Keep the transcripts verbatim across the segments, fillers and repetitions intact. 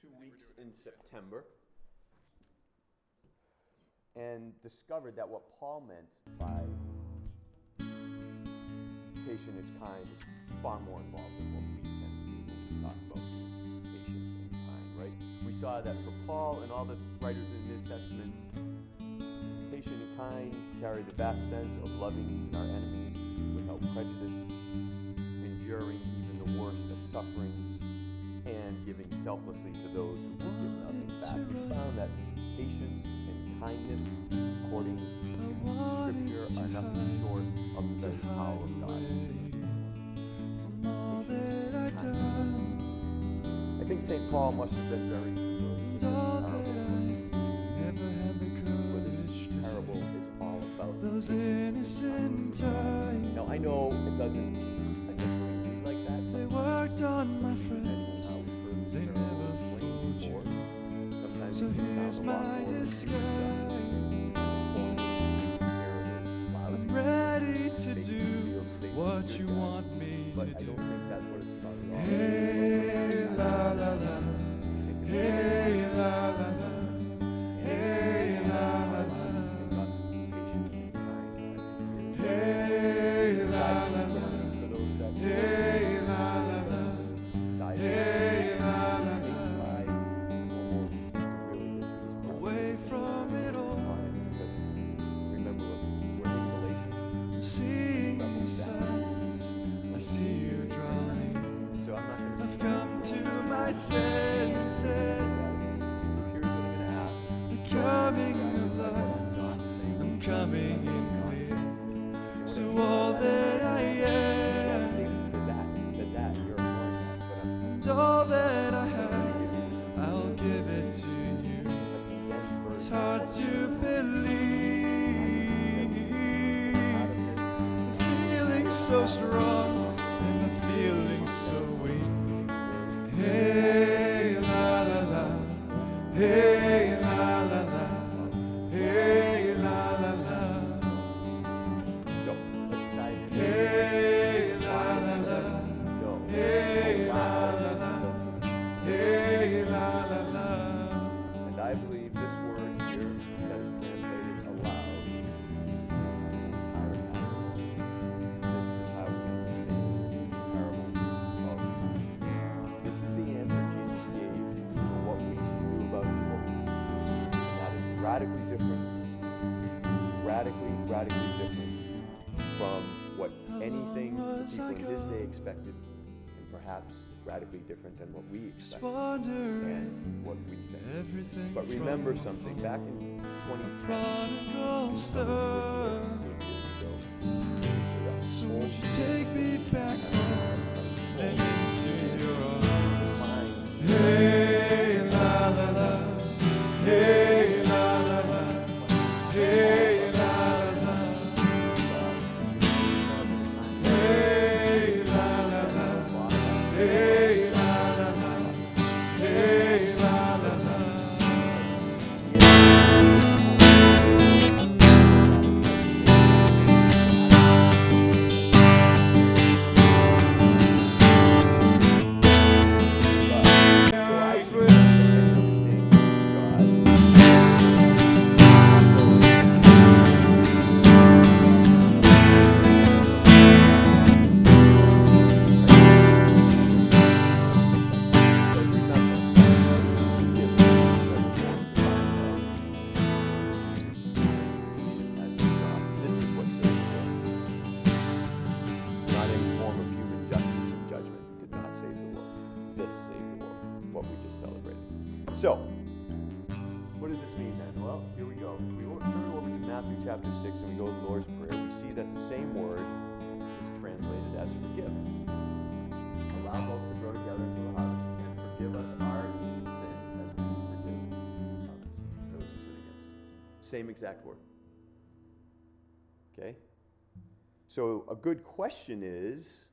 two weeks in September and discovered that what Paul meant by patient is kind is far more involved than what we tend to do when we talk about being patient and kind, right? We saw that for Paul and all the writers in the New Testament, patient and kind carry the vast sense of loving our enemies without prejudice, enduring even the worst of sufferings, and giving selflessly to those who give nothing back. We found that patience and kindness, according to Scripture, are nothing short of the power of God. I think Saint Paul must have been very good. For this parable is all about those innocent times. Now I know it doesn't initially read like that. They worked on my friends. They never fooled you. Sometimes it can sound a lot more disguise. I'm ready to do what you want me to do. Hey la la la, hey la la la, hey la la la, hey la la la, hey la la la, hey la la la. Senses. The coming of love, I'm coming in clear. So all that I am, and all that I have, I'll give it to you. It's hard to believe. The feeling's so strong, and the feeling's so weak. Hey. Hey la la la, hey la la la. So let's dive in. Hey la la la, hey la la la, hey la la la. And I believe this word here that is translated aloud. This is how we understand the parable of. This is the answer. Radically different, radically, radically different from what anything the people in his day expected, and perhaps radically different than what we expect and what we think. But remember something, back in twenty ten, so won't you take me back home and into your arms? Hey, la, la, la, hey. So, what does this mean then? Well, here we go. We turn over to Matthew chapter six and we go to the Lord's Prayer. We see that the same word is translated as forgive. Allow both to grow together to the harvest and forgive us our sins as we forgive those who sin against. Same exact word. Okay? So, a good question is,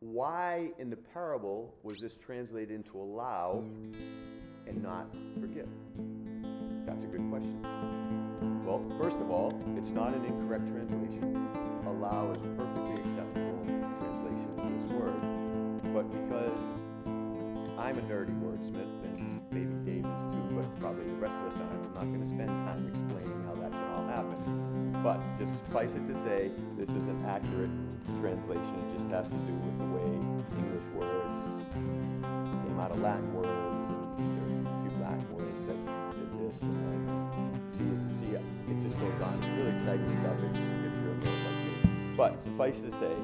why in the parable was this translated into allow and not forgive? That's a good question. Well, first of all, it's not an incorrect translation. Allow is a perfectly acceptable translation of this word. But because I'm a nerdy wordsmith and rest of us on it. I'm not going to spend time explaining how that can all happen. But just suffice it to say, this is an accurate translation. It just has to do with the way English words came out of Latin words, and there's a few Latin words that did this, and then see, see it just goes on. It's really exciting stuff if, if you're a nerd like me. But suffice to say,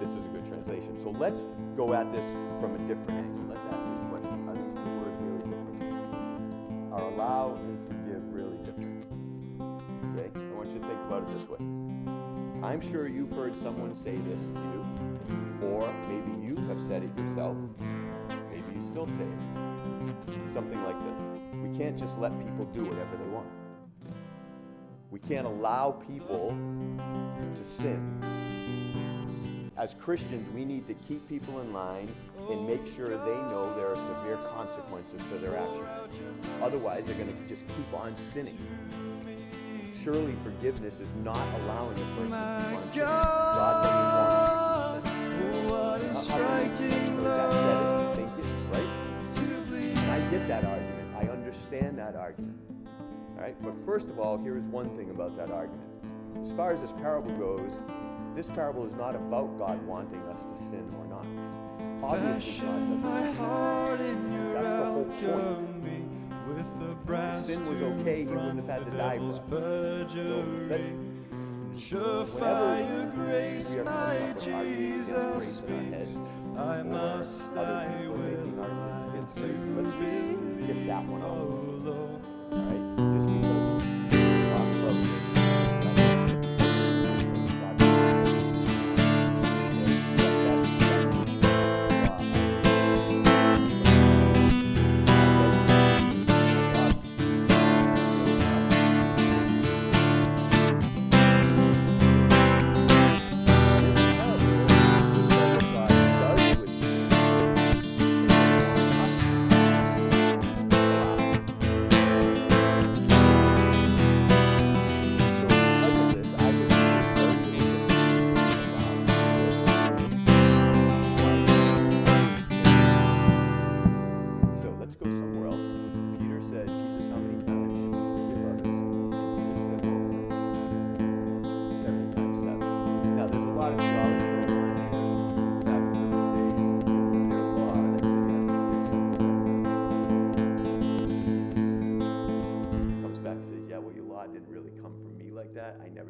this is a good translation. So let's go at this from a different angle. Let's ask this question. Are these two words really different? Are allow and forgive really different? Okay? I want you to think about it this way. I'm sure you've heard someone say this to you, or maybe you have said it yourself. Maybe you still say it. Something like this. We can't just let people do whatever they want. We can't allow people to sin. As Christians, we need to keep people in line and make sure they know there are severe consequences for their actions. Otherwise, they're going to just keep on sinning. Surely forgiveness is not allowing the person to keep on sinning. God doesn't want to sin. That said it, think it, right? And I get that argument. I understand that argument. All right? But first of all, here is one thing about that argument. As far as this parable goes, this parable is not about God wanting us to sin or not. Obviously, God doesn't want us to sin. That's the whole point. If sin was okay, he wouldn't have had to die for us. So let's, whenever we are coming up with arguments against grace in our heads, or other people making arguments against grace, let's just get that one off. All right? Just because we talk about it.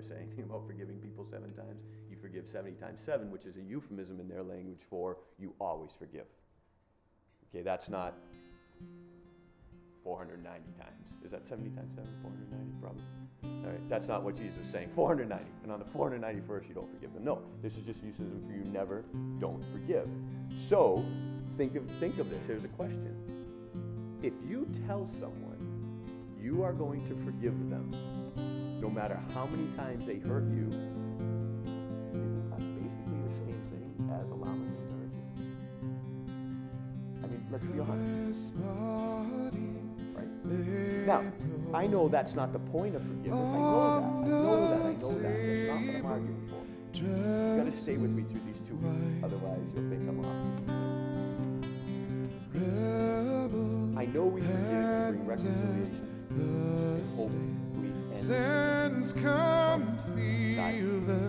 Say anything about forgiving people seven times. You forgive seventy times seven, which is a euphemism in their language for you always forgive. Okay, that's not four hundred ninety times. Is that seventy times seven? four hundred ninety, probably. All right, that's not what Jesus is saying. four hundred ninety. And on the four hundred ninety-first, you don't forgive them. No, this is just euphemism for you never don't forgive. So think of think of this. Here's a question. If you tell someone you are going to forgive them, no matter how many times they hurt you, isn't that basically the same thing as allowing them to hurt you? I mean, let's be honest. Right? Now, I know that's not the point of forgiveness. I know that. I know that. I know that. That's not what I'm arguing for. You've got to stay with me through these two weeks. Otherwise, you'll think I'm off. I know we forgive to bring reconciliation and hope. Sins come feel the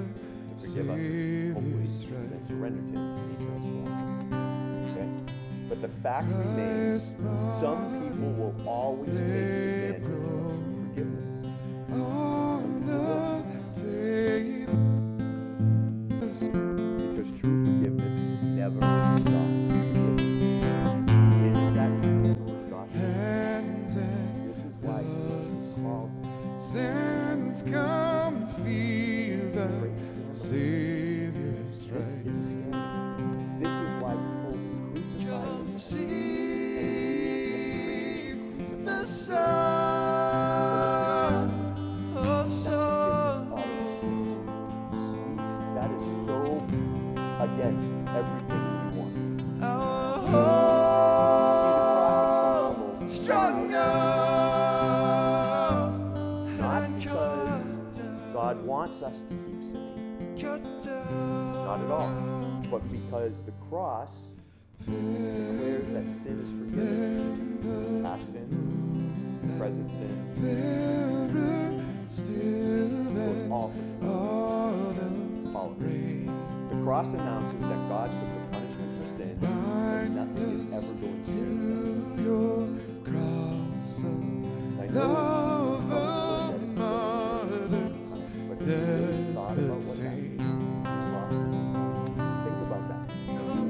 Savior's strength and surrender to Him to be transformed. Okay? But the fact remains, some people will always take advantage of true forgiveness. Some people will. Because true forgiveness never stops. Sins come feel the Savior's strength. This is a scandal. This is why people crucify Him. See the Son of Soul. That is so against everything we want. Oh. Wants us to keep sinning. Not at all. But because the cross declares that sin is forgiven. Past sin, present sin. So it's all forgiven. It's all forgiven. The cross announces that God took the punishment for sin, but nothing is ever going to. Like Lord,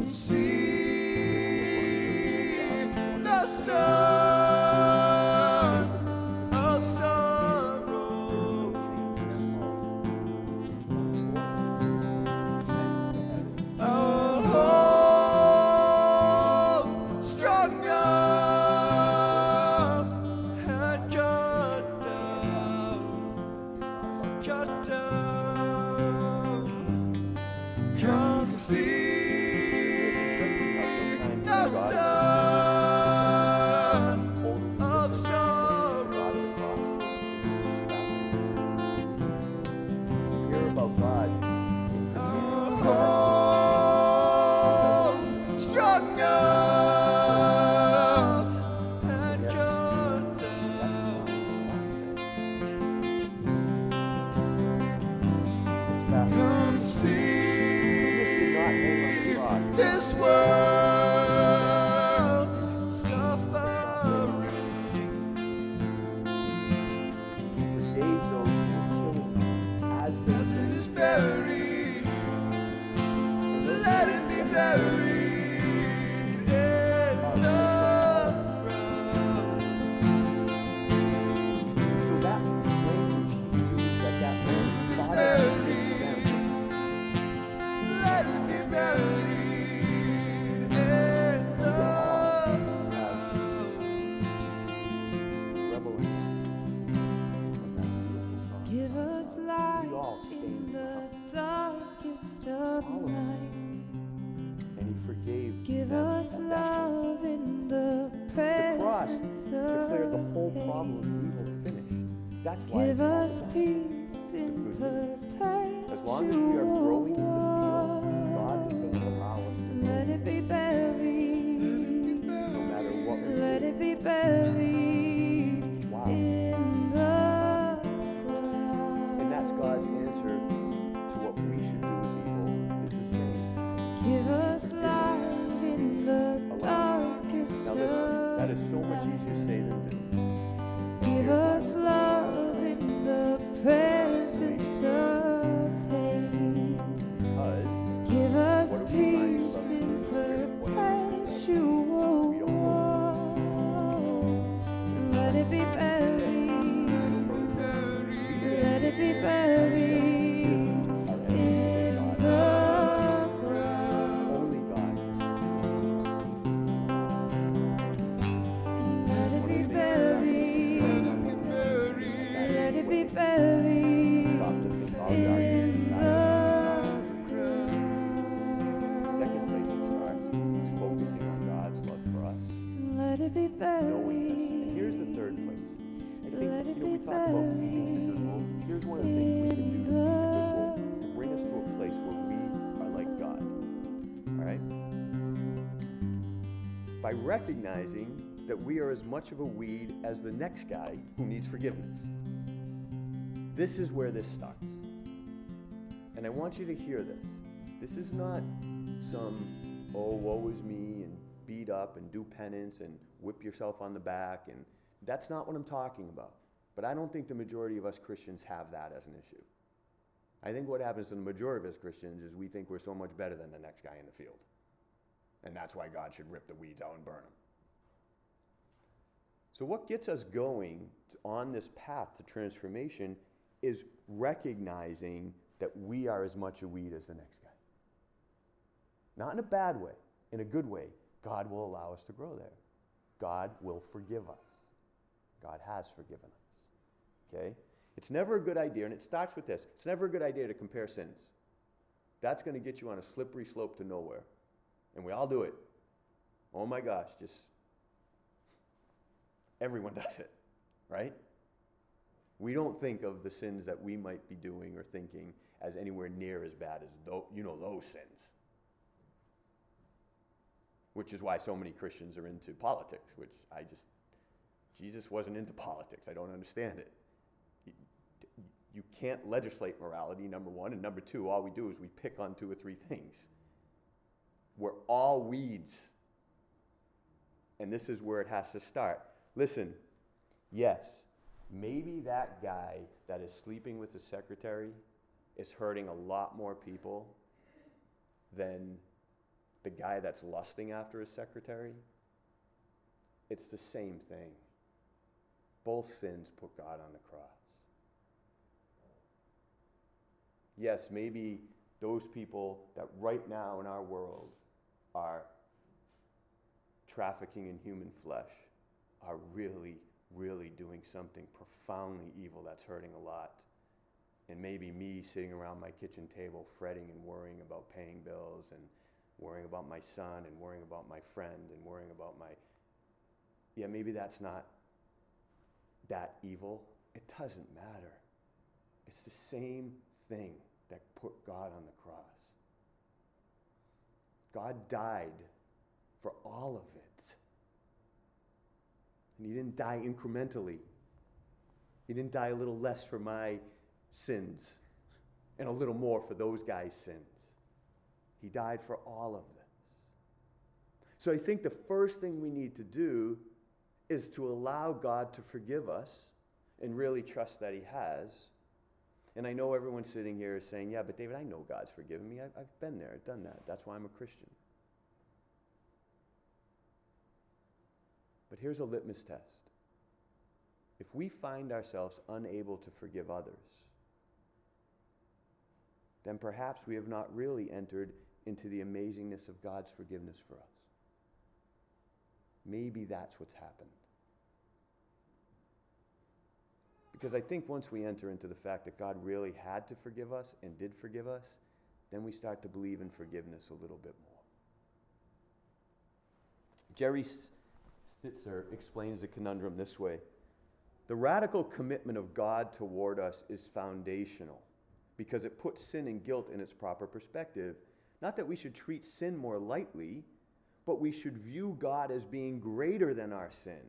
see the sun of sorrow. Oh, strong love had cut down, cut down. Can't see. Give us peace in perpetual. As long as we are growing in the field, God is going to allow us to. Let it be buried. No matter what. Let it be buried in the ground. And that's God's answer to what we should do with evil. Is the same. Give us life in the darkest. Now listen, that is so much easier to say than do. Give us love in the presence of hate. Give us peace in perpetual war. Let it be buried. Let it be buried in the ground. Only God. Let it be buried. Be buried in the ground. The second place it starts is focusing on God's love for us. Let it be buried. Knowing this. And here's the third place. I think, Let it you know, we talk about feeding the good wolf. Here's one of the things we can do to feed the good wolf to bring us to a place where we are like God. All right? By recognizing that we are as much of a weed as the next guy who needs forgiveness. This is where this starts. And I want you to hear this. This is not some, oh, woe is me, and beat up, and do penance, and whip yourself on the back. And that's not what I'm talking about. But I don't think the majority of us Christians have that as an issue. I think what happens to the majority of us Christians is we think we're so much better than the next guy in the field. And that's why God should rip the weeds out and burn them. So what gets us going on this path to transformation is recognizing that we are as much a weed as the next guy. Not in a bad way, in a good way. God will allow us to grow there. God will forgive us. God has forgiven us. Okay? It's never a good idea, and it starts with this. It's never a good idea to compare sins. That's going to get you on a slippery slope to nowhere. And we all do it. Oh my gosh, just everyone does it, right? We don't think of the sins that we might be doing or thinking as anywhere near as bad as those, you know, those sins. which is why so many Christians are into politics, which I just, Jesus wasn't into politics. I don't understand it. You can't legislate morality, number one. And number two, all we do is we pick on two or three things. We're all weeds. And this is where it has to start. Listen, yes, maybe that guy that is sleeping with the secretary is hurting a lot more people than the guy that's lusting after his secretary. It's the same thing. Both sins put God on the cross. Yes, maybe those people that right now in our world are trafficking in human flesh are really, really doing something profoundly evil that's hurting a lot. And maybe me sitting around my kitchen table fretting and worrying about paying bills and worrying about my son and worrying about my friend and worrying about my... Yeah, maybe that's not that evil. It doesn't matter. It's the same thing that put God on the cross. God died for all of it. And he didn't die incrementally. He didn't die a little less for my sins and a little more for those guys' sins. He died for all of this. So I think the first thing we need to do is to allow God to forgive us and really trust that he has. And I know everyone sitting here is saying, yeah, but David, I know God's forgiven me. I've, I've been there, done that. That's why I'm a Christian. But here's a litmus test. If we find ourselves unable to forgive others, then perhaps we have not really entered into the amazingness of God's forgiveness for us. Maybe that's what's happened. Because I think once we enter into the fact that God really had to forgive us and did forgive us, then we start to believe in forgiveness a little bit more. Jerry Stitzer explains the conundrum this way. The radical commitment of God toward us is foundational because it puts sin and guilt in its proper perspective. Not that we should treat sin more lightly, but we should view God as being greater than our sin.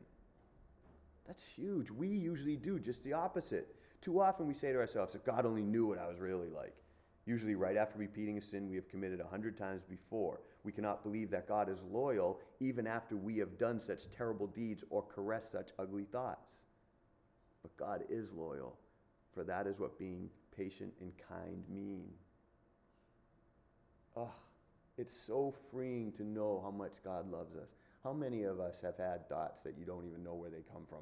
That's huge. We usually do just the opposite. Too often we say to ourselves, if God only knew what I was really like. Usually right after repeating a sin we have committed a hundred times before. We cannot believe that God is loyal even after we have done such terrible deeds or caressed such ugly thoughts. But God is loyal, for that is what being patient and kind mean. Ugh, it's so freeing to know how much God loves us. How many of us have had thoughts that you don't even know where they come from?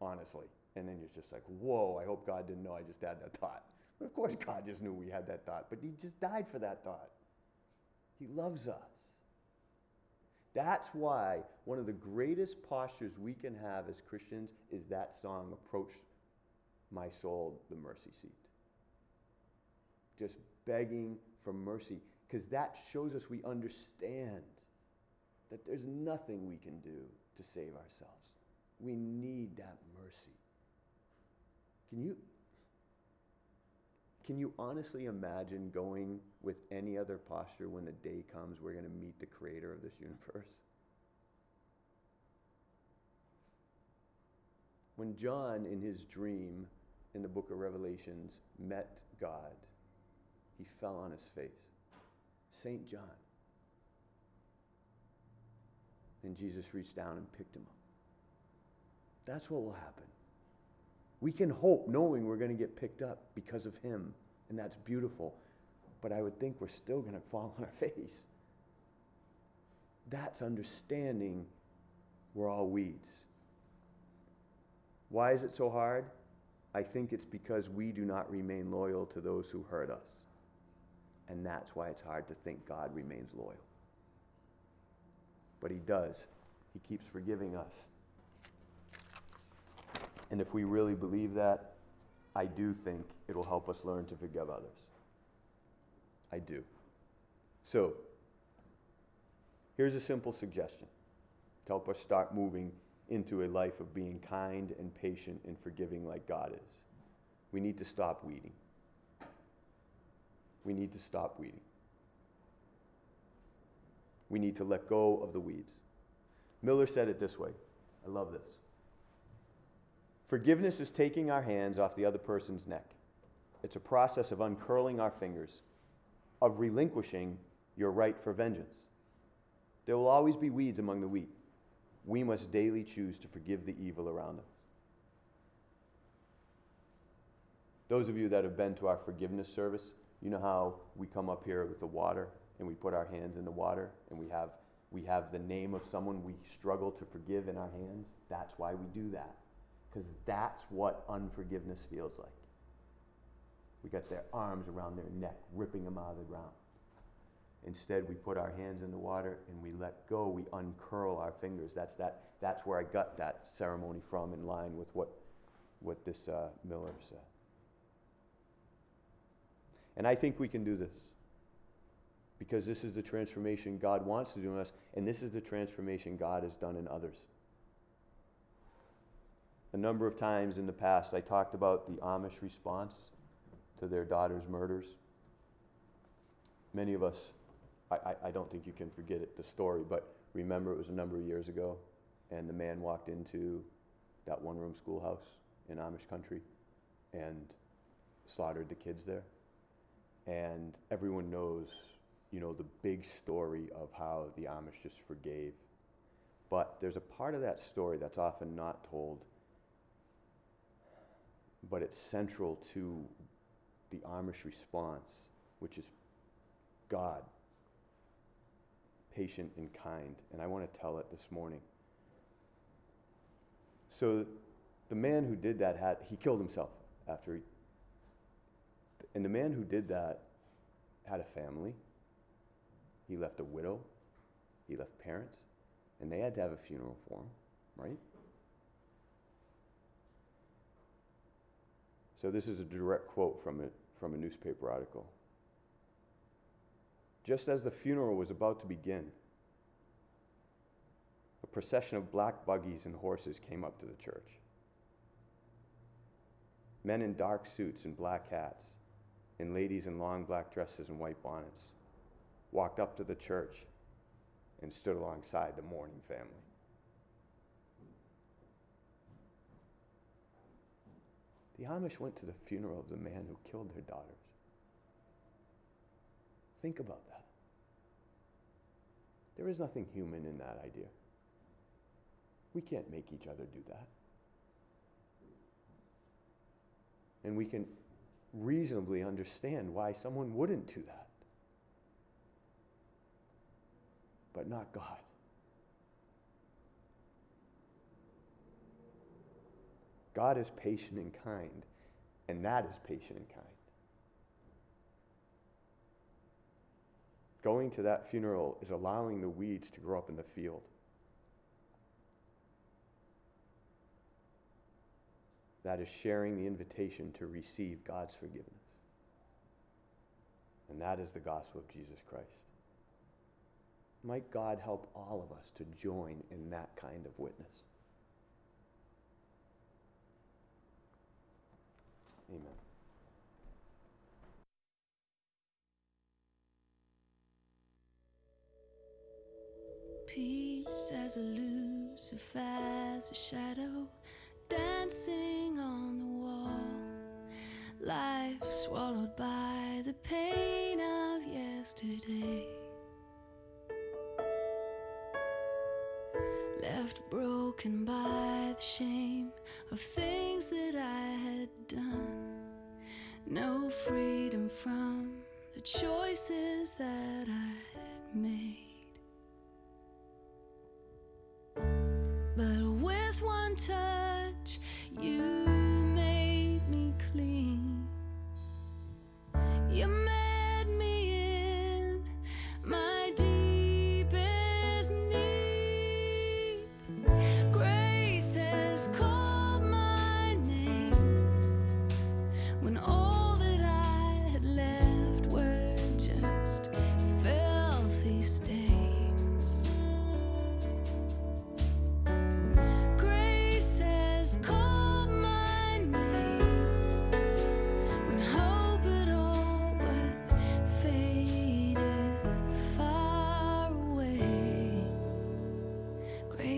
Honestly. And then you're just like, whoa, I hope God didn't know I just had that thought. But of course God just knew we had that thought, but he just died for that thought. He loves us. That's why one of the greatest postures we can have as Christians is that song, Approach My Soul, the Mercy Seat. Just begging for mercy, because that shows us we understand that there's nothing we can do to save ourselves. We need that mercy. Can you, can you honestly imagine going with any other posture when the day comes we're going to meet the creator of this universe? When John, in his dream in the book of Revelations, met God, he fell on his face. Saint John. And Jesus reached down and picked him up. That's what will happen. We can hope knowing we're going to get picked up because of him, and that's beautiful. But I would think we're still going to fall on our face. That's understanding we're all weeds. Why is it so hard? I think it's because we do not remain loyal to those who hurt us. And that's why it's hard to think God remains loyal. But he does. He keeps forgiving us. And if we really believe that, I do think it will help us learn to forgive others. I do. So, here's a simple suggestion to help us start moving into a life of being kind and patient and forgiving like God is. We need to stop weeding. We need to stop weeding. We need to let go of the weeds. Miller said it this way. I love this. Forgiveness is taking our hands off the other person's neck. It's a process of uncurling our fingers, of relinquishing your right for vengeance. There will always be weeds among the wheat. We must daily choose to forgive the evil around us. Those of you that have been to our forgiveness service, you know how we come up here with the water and we put our hands in the water and we have we have the name of someone we struggle to forgive in our hands? That's why we do that, because that's what unforgiveness feels like. We got their arms around their neck, ripping them out of the ground. Instead, we put our hands in the water and we let go. We uncurl our fingers. That's that. That's where I got that ceremony from, in line with what, what this uh, Miller said. And I think we can do this, because this is the transformation God wants to do in us, and this is the transformation God has done in others. A number of times in the past, I talked about the Amish response to their daughter's murders. Many of us, I, I, I don't think you can forget it, the story, but remember it was a number of years ago, and the man walked into that one-room schoolhouse in Amish country and slaughtered the kids there. And everyone knows, you know, the big story of how the Amish just forgave. But there's a part of that story that's often not told, but it's central to the Amish response, which is God, patient and kind. And I want to tell it this morning. So the man who did that, had he killed himself after he... And the man who did that had a family. He left a widow. He left parents. And they had to have a funeral for him, right? So this is a direct quote from a, from a newspaper article. Just as the funeral was about to begin, a procession of black buggies and horses came up to the church. Men in dark suits and black hats, and ladies in long black dresses and white bonnets, walked up to the church and stood alongside the mourning family. The Amish went to the funeral of the man who killed their daughters. Think about that. There is nothing human in that idea. We can't make each other do that. And we can reasonably understand why someone wouldn't do that. But not God. God is patient and kind, and that is patient and kind. Going to that funeral is allowing the weeds to grow up in the field. That is sharing the invitation to receive God's forgiveness. And that is the gospel of Jesus Christ. Might God help all of us to join in that kind of witness. Amen. Peace as elusive as a shadow, dancing on the wall. Life swallowed by the pain of yesterday. Left broken by the shame of things that I had done. No freedom from the choices that I had made. But with one touch, you made me clean. You made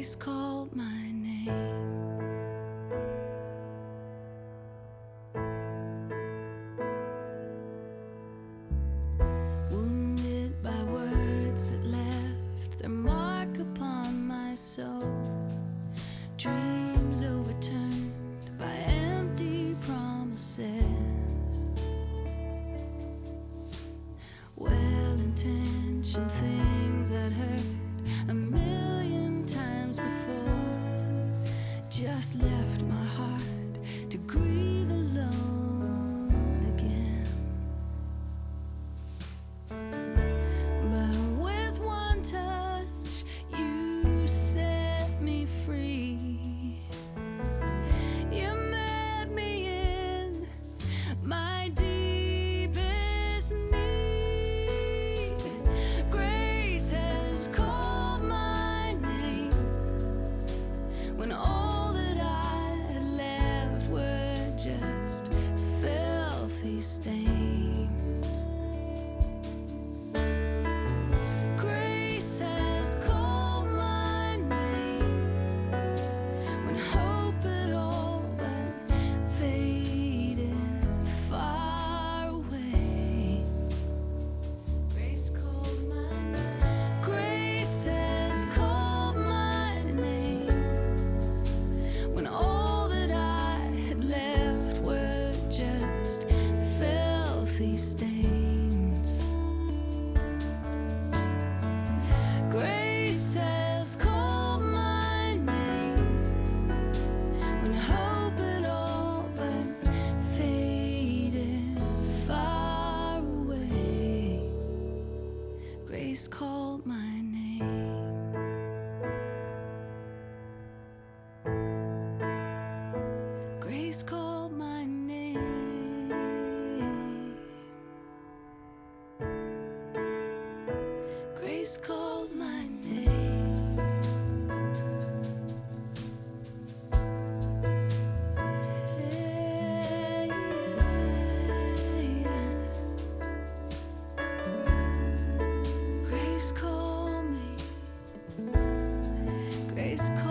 voice called my name. Wounded by words that left their mark upon my soul. Dreams overturned by empty promises. Well-intentioned things I'd heard a million times before just left my heart to grieve alone again. But with one touch, you set me free. You met me in my deep. Stains. Grace has called my name when hope had all but faded far away. Grace called my name. Grace has called my name when all that I had left were just these stains. Grace has called my name when hope had all but faded far away. Grace called my name. Grace called my name. Grace called my name. Yeah, yeah, yeah. Grace called me. Grace called.